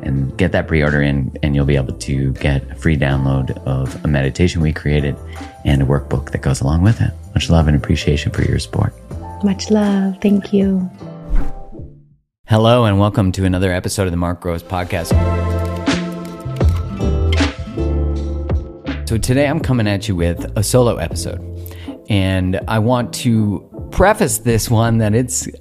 And get that pre-order in, and you'll be able to get a free download of a meditation we created and a workbook that goes along with it. Much love and appreciation for your support. Much love. Thank you. Hello, and welcome to another episode of the Mark Groves Podcast. So today I'm coming at you with a solo episode, and I want to preface this one that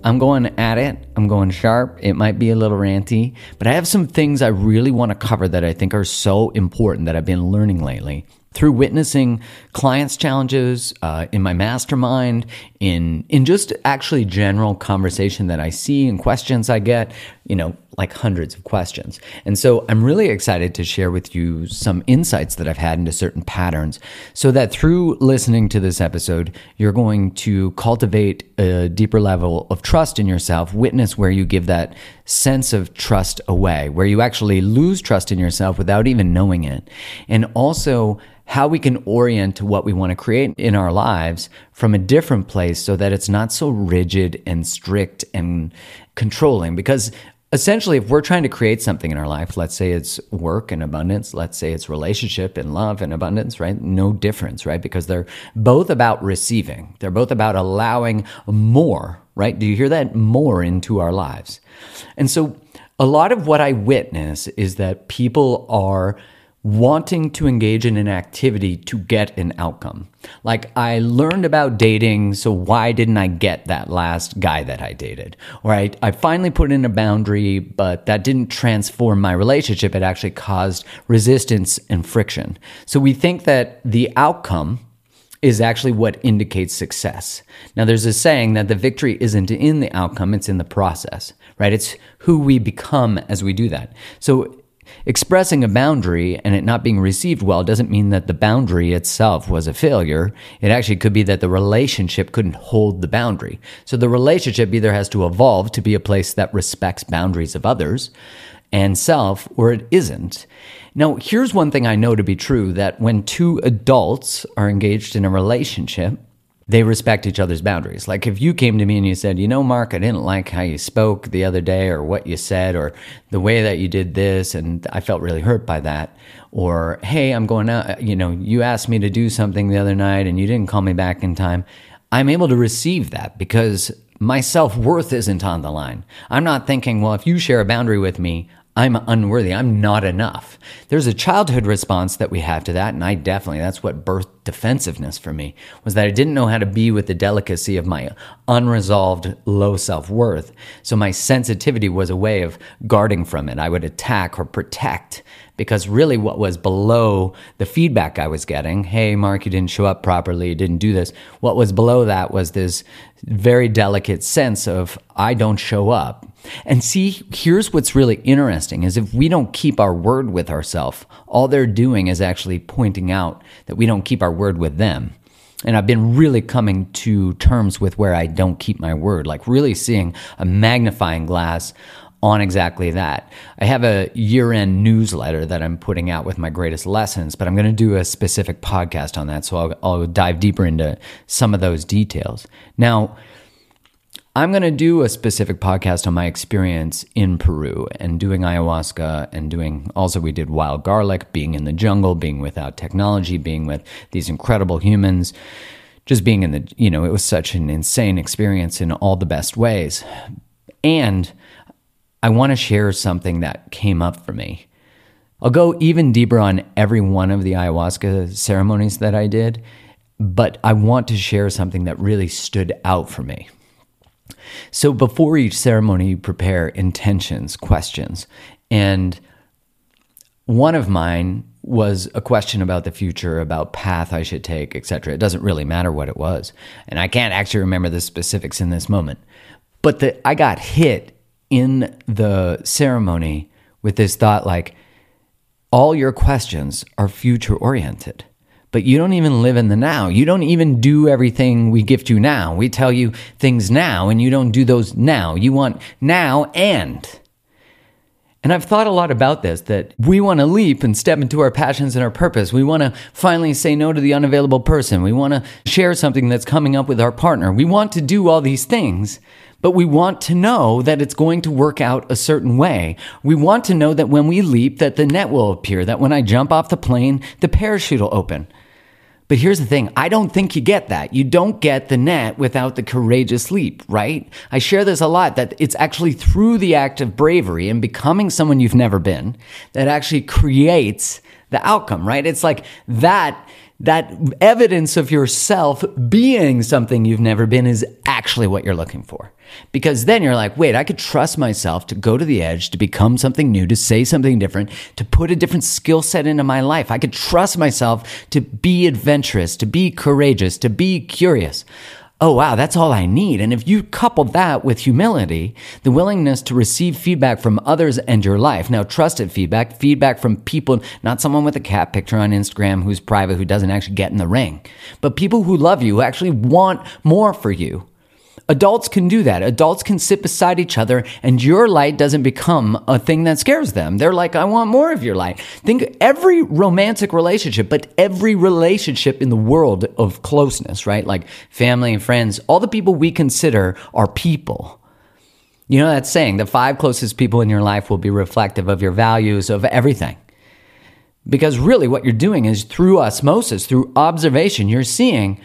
I'm going at it. I'm going sharp. It might be a little ranty, but I have some things I really want to cover that I think are so important that I've been learning lately through witnessing clients' challenges in my mastermind, in just actually general conversation that I see and questions I get, you know, like hundreds of questions. And so I'm really excited to share with you some insights that I've had into certain patterns so that through listening to this episode, you're going to cultivate a deeper level of trust in yourself, witness where you give that sense of trust away, where you actually lose trust in yourself without even knowing it. And also how we can orient to what we want to create in our lives from a different place so that it's not so rigid and strict and controlling. Because essentially, if we're trying to create something in our life, let's say it's work and abundance, let's say it's relationship and love and abundance, right? No difference, right? Because they're both about receiving. They're both about allowing more, right? Do you hear that? More into our lives. And so a lot of what I witness is that people are wanting to engage in an activity to get an outcome. Like, I learned about dating, so why didn't I get that last guy that I dated? Or I finally put in a boundary, but that didn't transform my relationship. It actually caused resistance and friction. So we think that the outcome is actually what indicates success. Now, there's a saying that the victory isn't in the outcome, it's in the process, right? It's who we become as we do that. So expressing a boundary and it not being received well doesn't mean that the boundary itself was a failure. It actually could be that the relationship couldn't hold the boundary. So the relationship either has to evolve to be a place that respects boundaries of others and self, or it isn't. Now, here's one thing I know to be true, that when two adults are engaged in a relationship, they respect each other's boundaries. Like, if you came to me and you said, you know, Mark, I didn't like how you spoke the other day, or what you said, or the way that you did this, and I felt really hurt by that. Or, hey, I'm going out, you know, you asked me to do something the other night and you didn't call me back in time. I'm able to receive that because my self-worth isn't on the line. I'm not thinking, well, if you share a boundary with me, I'm unworthy. I'm not enough. There's a childhood response that we have to that, and that's what birthed defensiveness for me, was that I didn't know how to be with the delicacy of my unresolved low self-worth. So my sensitivity was a way of guarding from it. I would attack or protect, because really what was below the feedback I was getting, hey, Mark, you didn't show up properly, you didn't do this. What was below that was this very delicate sense of, I don't show up. And see, here's what's really interesting is if we don't keep our word with ourselves, all they're doing is actually pointing out that we don't keep our word with them. And I've been really coming to terms with where I don't keep my word, like really seeing a magnifying glass on exactly that. I have a year-end newsletter that I'm putting out with my greatest lessons, but I'm going to do a specific podcast on that, so I'll dive deeper into some of those details. Now, I'm going to do a specific podcast on my experience in Peru and doing ayahuasca and doing, also we did wild garlic, being in the jungle, being without technology, being with these incredible humans, just being in the, you know, it was such an insane experience in all the best ways. And I want to share something that came up for me. I'll go even deeper on every one of the ayahuasca ceremonies that I did, but I want to share something that really stood out for me. So before each ceremony, you prepare intentions, questions. And one of mine was a question about the future, about path I should take, etc. It doesn't really matter what it was. And I can't actually remember the specifics in this moment. But I got hit in the ceremony with this thought like, all your questions are future-oriented. But you don't even live in the now. You don't even do everything we gift you now. We tell you things now, and you don't do those now. You want now and. And I've thought a lot about this, that we want to leap and step into our passions and our purpose. We want to finally say no to the unavailable person. We want to share something that's coming up with our partner. We want to do all these things, but we want to know that it's going to work out a certain way. We want to know that when we leap, that the net will appear, that when I jump off the plane, the parachute will open. But here's the thing. I don't think you get that. You don't get the net without the courageous leap, right? I share this a lot, that it's actually through the act of bravery and becoming someone you've never been that actually creates the outcome, right? It's like that evidence of yourself being something you've never been is actually what you're looking for. Because then you're like, wait, I could trust myself to go to the edge, to become something new, to say something different, to put a different skill set into my life. I could trust myself to be adventurous, to be courageous, to be curious. Oh, wow, that's all I need. And if you couple that with humility, the willingness to receive feedback from others and your life, now trusted feedback from people, not someone with a cat picture on Instagram who's private, who doesn't actually get in the ring, but people who love you, who actually want more for you. Adults can do that. Adults can sit beside each other and your light doesn't become a thing that scares them. They're like, I want more of your light. Think every romantic relationship, but every relationship in the world of closeness, right? Like family and friends, all the people we consider are people. You know that saying, the 5 closest people in your life will be reflective of your values, of everything. Because really what you're doing is through osmosis, through observation, you're seeing,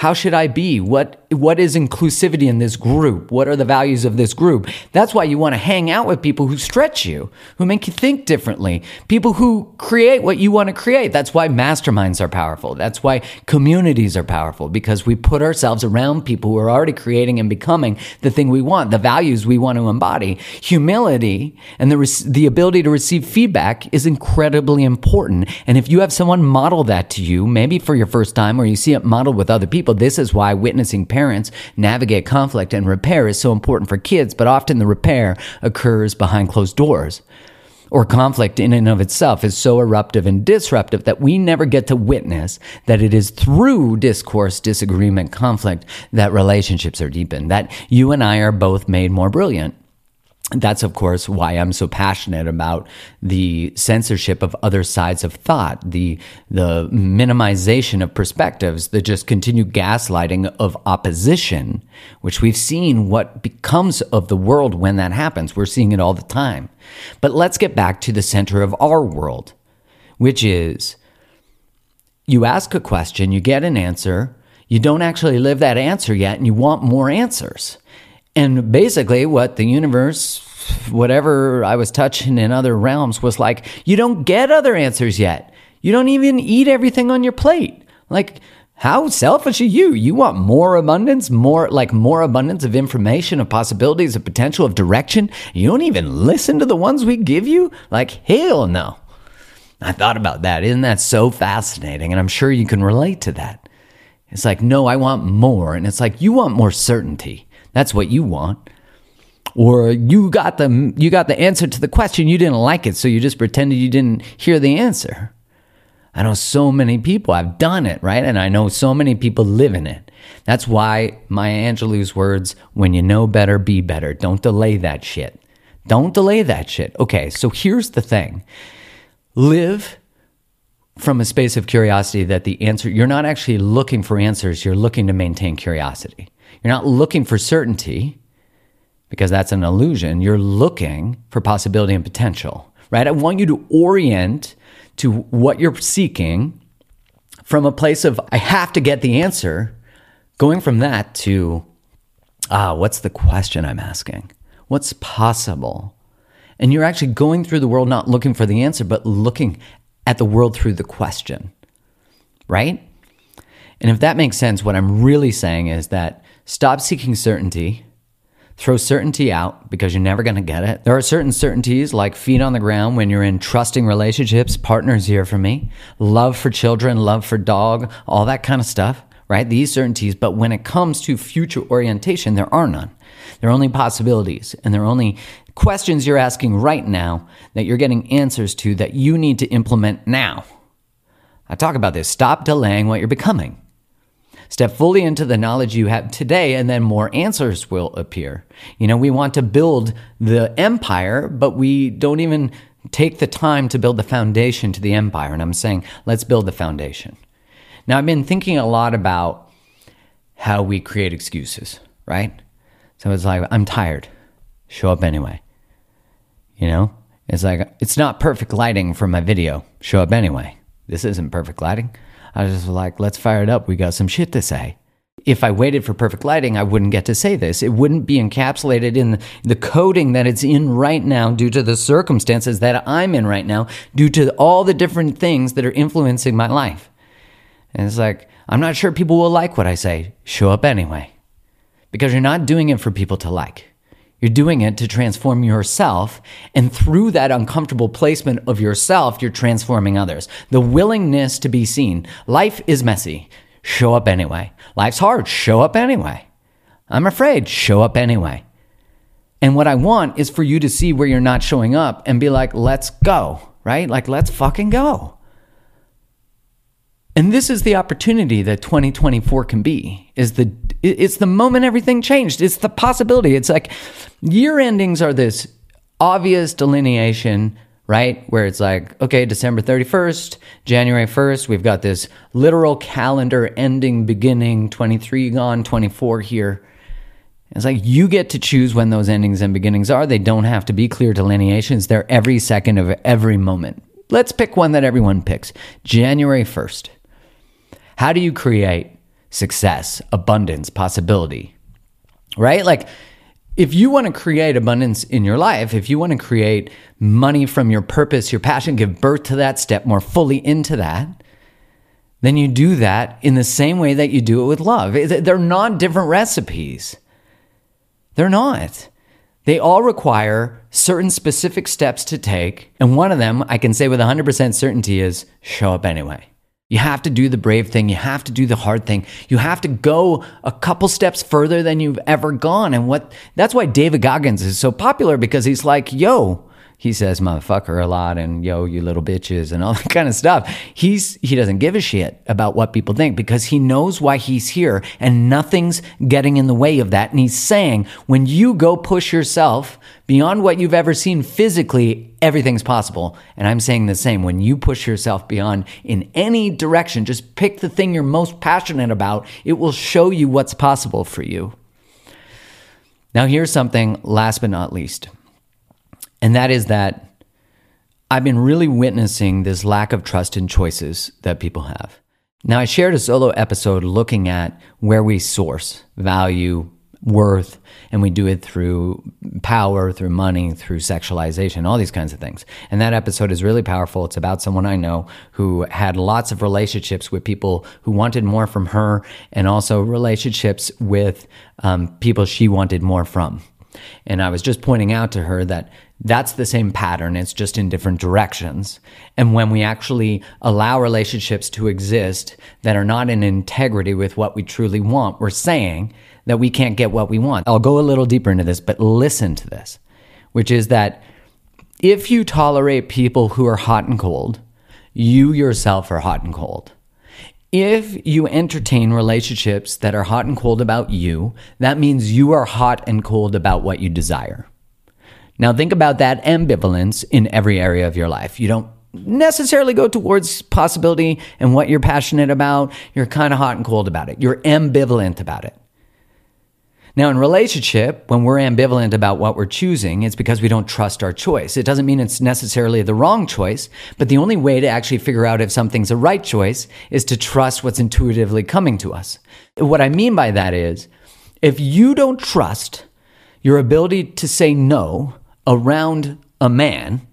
how should I be? What is inclusivity in this group? What are the values of this group? That's why you want to hang out with people who stretch you, who make you think differently, people who create what you want to create. That's why masterminds are powerful. That's why communities are powerful, because we put ourselves around people who are already creating and becoming the thing we want, the values we want to embody. Humility and the ability to receive feedback is incredibly important. And if you have someone model that to you, maybe for your first time, or you see it modeled with other people, this is why witnessing parents navigate conflict and repair is so important for kids, but often the repair occurs behind closed doors. Or conflict in and of itself is so eruptive and disruptive that we never get to witness that it is through discourse, disagreement, conflict that relationships are deepened, that you and I are both made more brilliant. That's, of course, why I'm so passionate about the censorship of other sides of thought, the minimization of perspectives, the just continued gaslighting of opposition, which we've seen what becomes of the world when that happens. We're seeing it all the time. But let's get back to the center of our world, which is you ask a question, you get an answer, you don't actually live that answer yet, and you want more answers. And basically what the universe, whatever I was touching in other realms was like, you don't get other answers yet. You don't even eat everything on your plate. Like, how selfish are you? You want more abundance, more abundance of information, of possibilities, of potential, of direction. You don't even listen to the ones we give you? Like, hell no. I thought about that. Isn't that so fascinating? And I'm sure you can relate to that. It's like, no, I want more. And it's like, you want more certainty. That's what you want. Or you got the answer to the question, you didn't like it, so you just pretended you didn't hear the answer. I know so many people, I've done it, right? And I know so many people live in it. That's why Maya Angelou's words, when you know better, be better. Don't delay that shit. Don't delay that shit. Okay, so here's the thing. Live from a space of curiosity that you're not actually looking for answers, you're looking to maintain curiosity. You're not looking for certainty, because that's an illusion. You're looking for possibility and potential, right? I want you to orient to what you're seeking from a place of, I have to get the answer, going from that to, what's the question I'm asking? What's possible? And you're actually going through the world not looking for the answer, but looking at the world through the question, right? And if that makes sense, what I'm really saying is that stop seeking certainty. Throw certainty out because you're never going to get it. There are certain certainties like feet on the ground when you're in trusting relationships, partners here for me, love for children, love for dog, all that kind of stuff, right? These certainties. But when it comes to future orientation, there are none. There are only possibilities, and there are only questions you're asking right now that you're getting answers to that you need to implement now. I talk about this. Stop delaying what you're becoming. Step fully into the knowledge you have today, and then more answers will appear. You know, we want to build the empire, but we don't even take the time to build the foundation to the empire. And I'm saying, let's build the foundation. Now, I've been thinking a lot about how we create excuses, right? So it's like, I'm tired. Show up anyway. You know, it's like, it's not perfect lighting for my video. Show up anyway. This isn't perfect lighting. I was just like, let's fire it up. We got some shit to say. If I waited for perfect lighting, I wouldn't get to say this. It wouldn't be encapsulated in the coding that it's in right now due to the circumstances that I'm in right now, due to all the different things that are influencing my life. And it's like, I'm not sure people will like what I say. Show up anyway. Because you're not doing it for people to like. You're doing it to transform yourself, and through that uncomfortable placement of yourself, you're transforming others. The willingness to be seen. Life is messy. Show up anyway. Life's hard. Show up anyway. I'm afraid. Show up anyway. And what I want is for you to see where you're not showing up and be like, let's go, right? Like, let's fucking go. And this is the opportunity that 2024 can be, it's the moment everything changed. It's the possibility. It's like year endings are this obvious delineation, right? Where it's like, okay, December 31st, January 1st, we've got this literal calendar ending, beginning, 23 gone, 24 here. It's like you get to choose when those endings and beginnings are. They don't have to be clear delineations. They're every second of every moment. Let's pick one that everyone picks. January 1st. How do you create success, abundance, possibility, right? Like if you want to create abundance in your life, if you want to create money from your purpose, your passion, give birth to that, step more fully into that, then you do that in the same way that you do it with love. They're not different recipes. They're not. They all require certain specific steps to take. And one of them I can say with 100% certainty is show up anyway. You have to do the brave thing. You have to do the hard thing. You have to go a couple steps further than you've ever gone. And that's why David Goggins is so popular, because he's like, yo, he says motherfucker a lot, and yo, you little bitches, and all that kind of stuff. He doesn't give a shit about what people think, because he knows why he's here and nothing's getting in the way of that. And he's saying, when you go push yourself beyond what you've ever seen physically, everything's possible. And I'm saying the same. When you push yourself beyond in any direction, just pick the thing you're most passionate about. It will show you what's possible for you. Now, here's something last but not least. And that is that I've been really witnessing this lack of trust in choices that people have. Now, I shared a solo episode looking at where we source value, worth, and we do it through power, through money, through sexualization, all these kinds of things. And that episode is really powerful. It's about someone I know who had lots of relationships with people who wanted more from her, and also relationships with people she wanted more from. And I was just pointing out to her that that's the same pattern. It's just in different directions. And when we actually allow relationships to exist that are not in integrity with what we truly want, we're saying that we can't get what we want. I'll go a little deeper into this, but listen to this, which is that if you tolerate people who are hot and cold, you yourself are hot and cold. If you entertain relationships that are hot and cold about you, that means you are hot and cold about what you desire. Now think about that ambivalence in every area of your life. You don't necessarily go towards possibility and what you're passionate about. You're kind of hot and cold about it. You're ambivalent about it. Now, in relationship, when we're ambivalent about what we're choosing, it's because we don't trust our choice. It doesn't mean it's necessarily the wrong choice, but the only way to actually figure out if something's a right choice is to trust what's intuitively coming to us. What I mean by that is, if you don't trust your ability to say no around a man,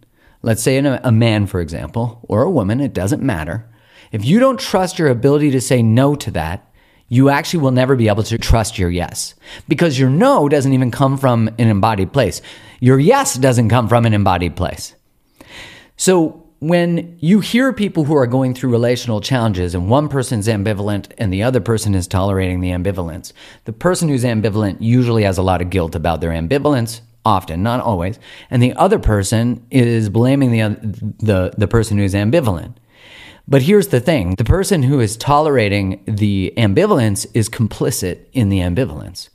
let's say a man, for example, or a woman, it doesn't matter. If you don't trust your ability to say no to that, you actually will never be able to trust your yes, because your no doesn't even come from an embodied place. Your yes doesn't come from an embodied place. So when you hear people who are going through relational challenges and one person's ambivalent and the other person is tolerating the ambivalence, the person who's ambivalent usually has a lot of guilt about their ambivalence, often, not always, and the other person is blaming the person who's ambivalent. But here's the thing. The person who is tolerating the ambivalence is complicit in the ambivalence.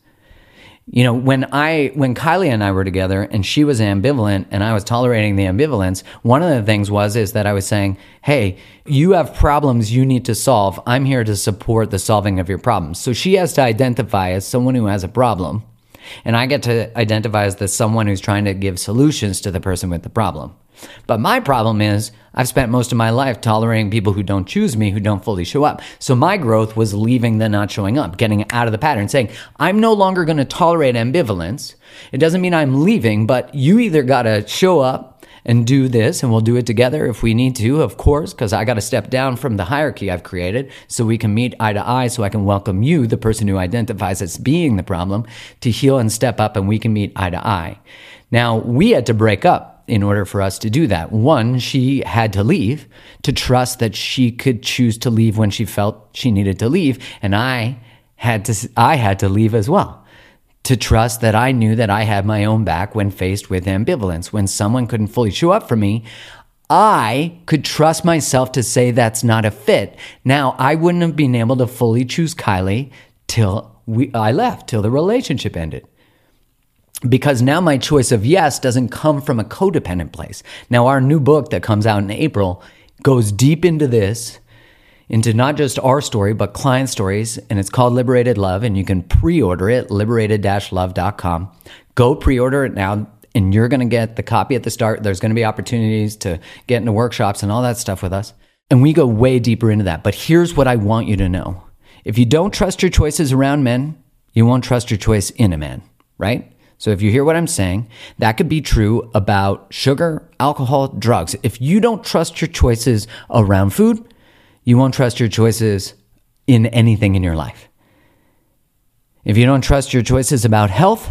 You know, when Kylie and I were together and she was ambivalent and I was tolerating the ambivalence, one of the things was that I was saying, hey, you have problems you need to solve. I'm here to support the solving of your problems. So she has to identify as someone who has a problem, and I get to identify as the someone who's trying to give solutions to the person with the problem. But my problem is I've spent most of my life tolerating people who don't choose me, who don't fully show up. So my growth was leaving the not showing up, getting out of the pattern, saying, I'm no longer going to tolerate ambivalence. It doesn't mean I'm leaving, but you either got to show up and do this, and we'll do it together if we need to, of course, because I got to step down from the hierarchy I've created so we can meet eye to eye, so I can welcome you, the person who identifies as being the problem, to heal and step up, and we can meet eye to eye. Now, we had to break up in order for us to do that. One, she had to leave to trust that she could choose to leave when she felt she needed to leave. And I had to leave as well, to trust that I knew that I had my own back when faced with ambivalence. When someone couldn't fully show up for me, I could trust myself to say that's not a fit. Now, I wouldn't have been able to fully choose Kylie till the relationship ended. Because now my choice of yes doesn't come from a codependent place. Now, our new book that comes out in April goes deep into this, into not just our story, but client stories, and it's called Liberated Love, and you can pre-order it, liberated-love.com. Go pre-order it now, and you're going to get the copy at the start. There's going to be opportunities to get into workshops and all that stuff with us, and we go way deeper into that. But here's what I want you to know. If you don't trust your choices around men, you won't trust your choice in a man, right? So if you hear what I'm saying, that could be true about sugar, alcohol, drugs. If you don't trust your choices around food, you won't trust your choices in anything in your life. If you don't trust your choices about health,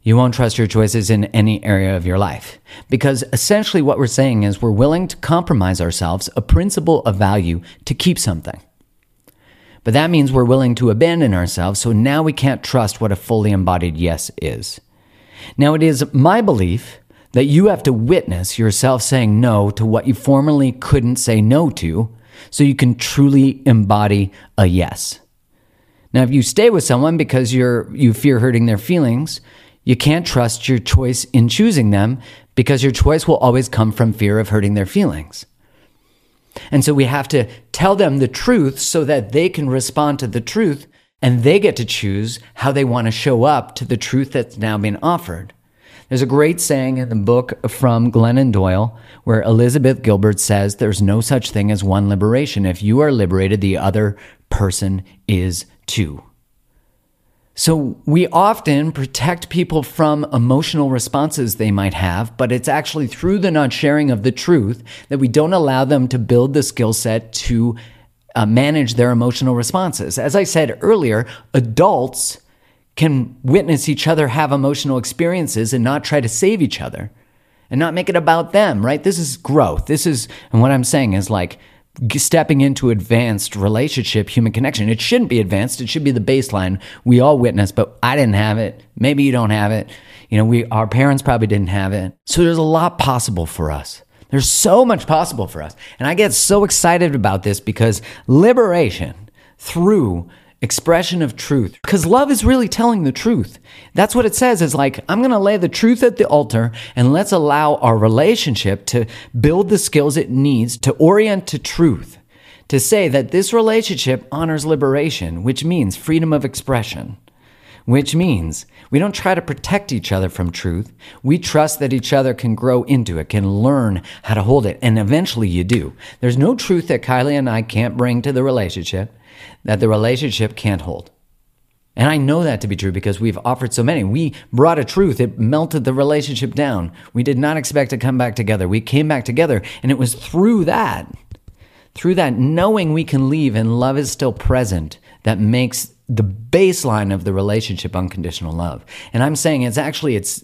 you won't trust your choices in any area of your life. Because essentially what we're saying is we're willing to compromise ourselves, a principle of value, to keep something. But that means we're willing to abandon ourselves, so now we can't trust what a fully embodied yes is. Now, it is my belief that you have to witness yourself saying no to what you formerly couldn't say no to, so you can truly embody a yes. Now, if you stay with someone because you fear hurting their feelings, you can't trust your choice in choosing them, because your choice will always come from fear of hurting their feelings. And so we have to tell them the truth so that they can respond to the truth, and they get to choose how they want to show up to the truth that's now been offered. There's a great saying in the book from Glennon Doyle where Elizabeth Gilbert says, there's no such thing as one liberation. If you are liberated, the other person is too. So we often protect people from emotional responses they might have, but it's actually through the not sharing of the truth that we don't allow them to build the skill set to manage their emotional responses. As I said earlier, adults can witness each other have emotional experiences and not try to save each other and not make it about them, right? This is growth. And what I'm saying is, like, stepping into advanced relationship, human connection. It shouldn't be advanced. It should be the baseline we all witness, but I didn't have it. Maybe you don't have it. You know, our parents probably didn't have it. So there's a lot possible for us. There's so much possible for us. And I get so excited about this, because liberation through expression of truth, because love is really telling the truth. That's what it says. It's like, I'm going to lay the truth at the altar, and let's allow our relationship to build the skills it needs to orient to truth, to say that this relationship honors liberation, which means freedom of expression, which means we don't try to protect each other from truth. We trust that each other can grow into it, can learn how to hold it, and eventually you do. There's no truth that Kylie and I can't bring to the relationship that the relationship can't hold. And I know that to be true because we've offered so many. We brought a truth. It melted the relationship down. We did not expect to come back together. We came back together, and it was through that knowing we can leave and love is still present, that makes the baseline of the relationship unconditional love. And I'm saying that's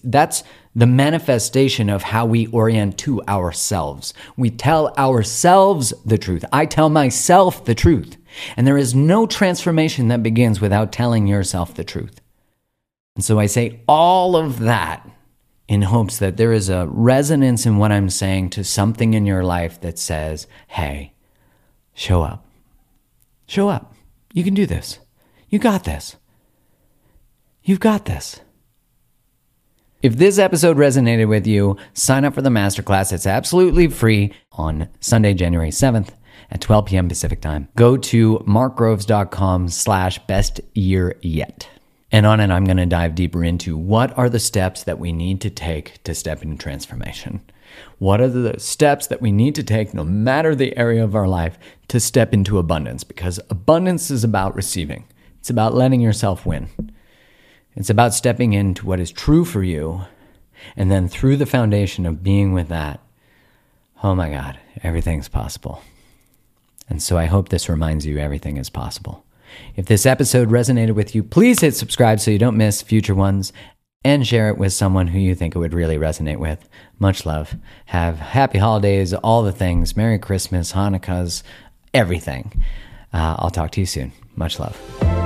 the manifestation of how we orient to ourselves. We tell ourselves the truth. I tell myself the truth. And there is no transformation that begins without telling yourself the truth. And so I say all of that in hopes that there is a resonance in what I'm saying to something in your life that says, hey, show up. Show up. You can do this. You got this. You've got this. If this episode resonated with you, sign up for the masterclass. It's absolutely free on Sunday, January 7th. At 12 p.m. Pacific time. Go to markgroves.com/bestyearyet. And on it, I'm going to dive deeper into what are the steps that we need to take to step into transformation? What are the steps that we need to take, no matter the area of our life, to step into abundance? Because abundance is about receiving. It's about letting yourself win. It's about stepping into what is true for you. And then through the foundation of being with that, oh my God, everything's possible. And so I hope this reminds you everything is possible. If this episode resonated with you, please hit subscribe so you don't miss future ones and share it with someone who you think it would really resonate with. Much love. Have happy holidays, all the things. Merry Christmas, Hanukkahs, everything. I'll talk to you soon. Much love.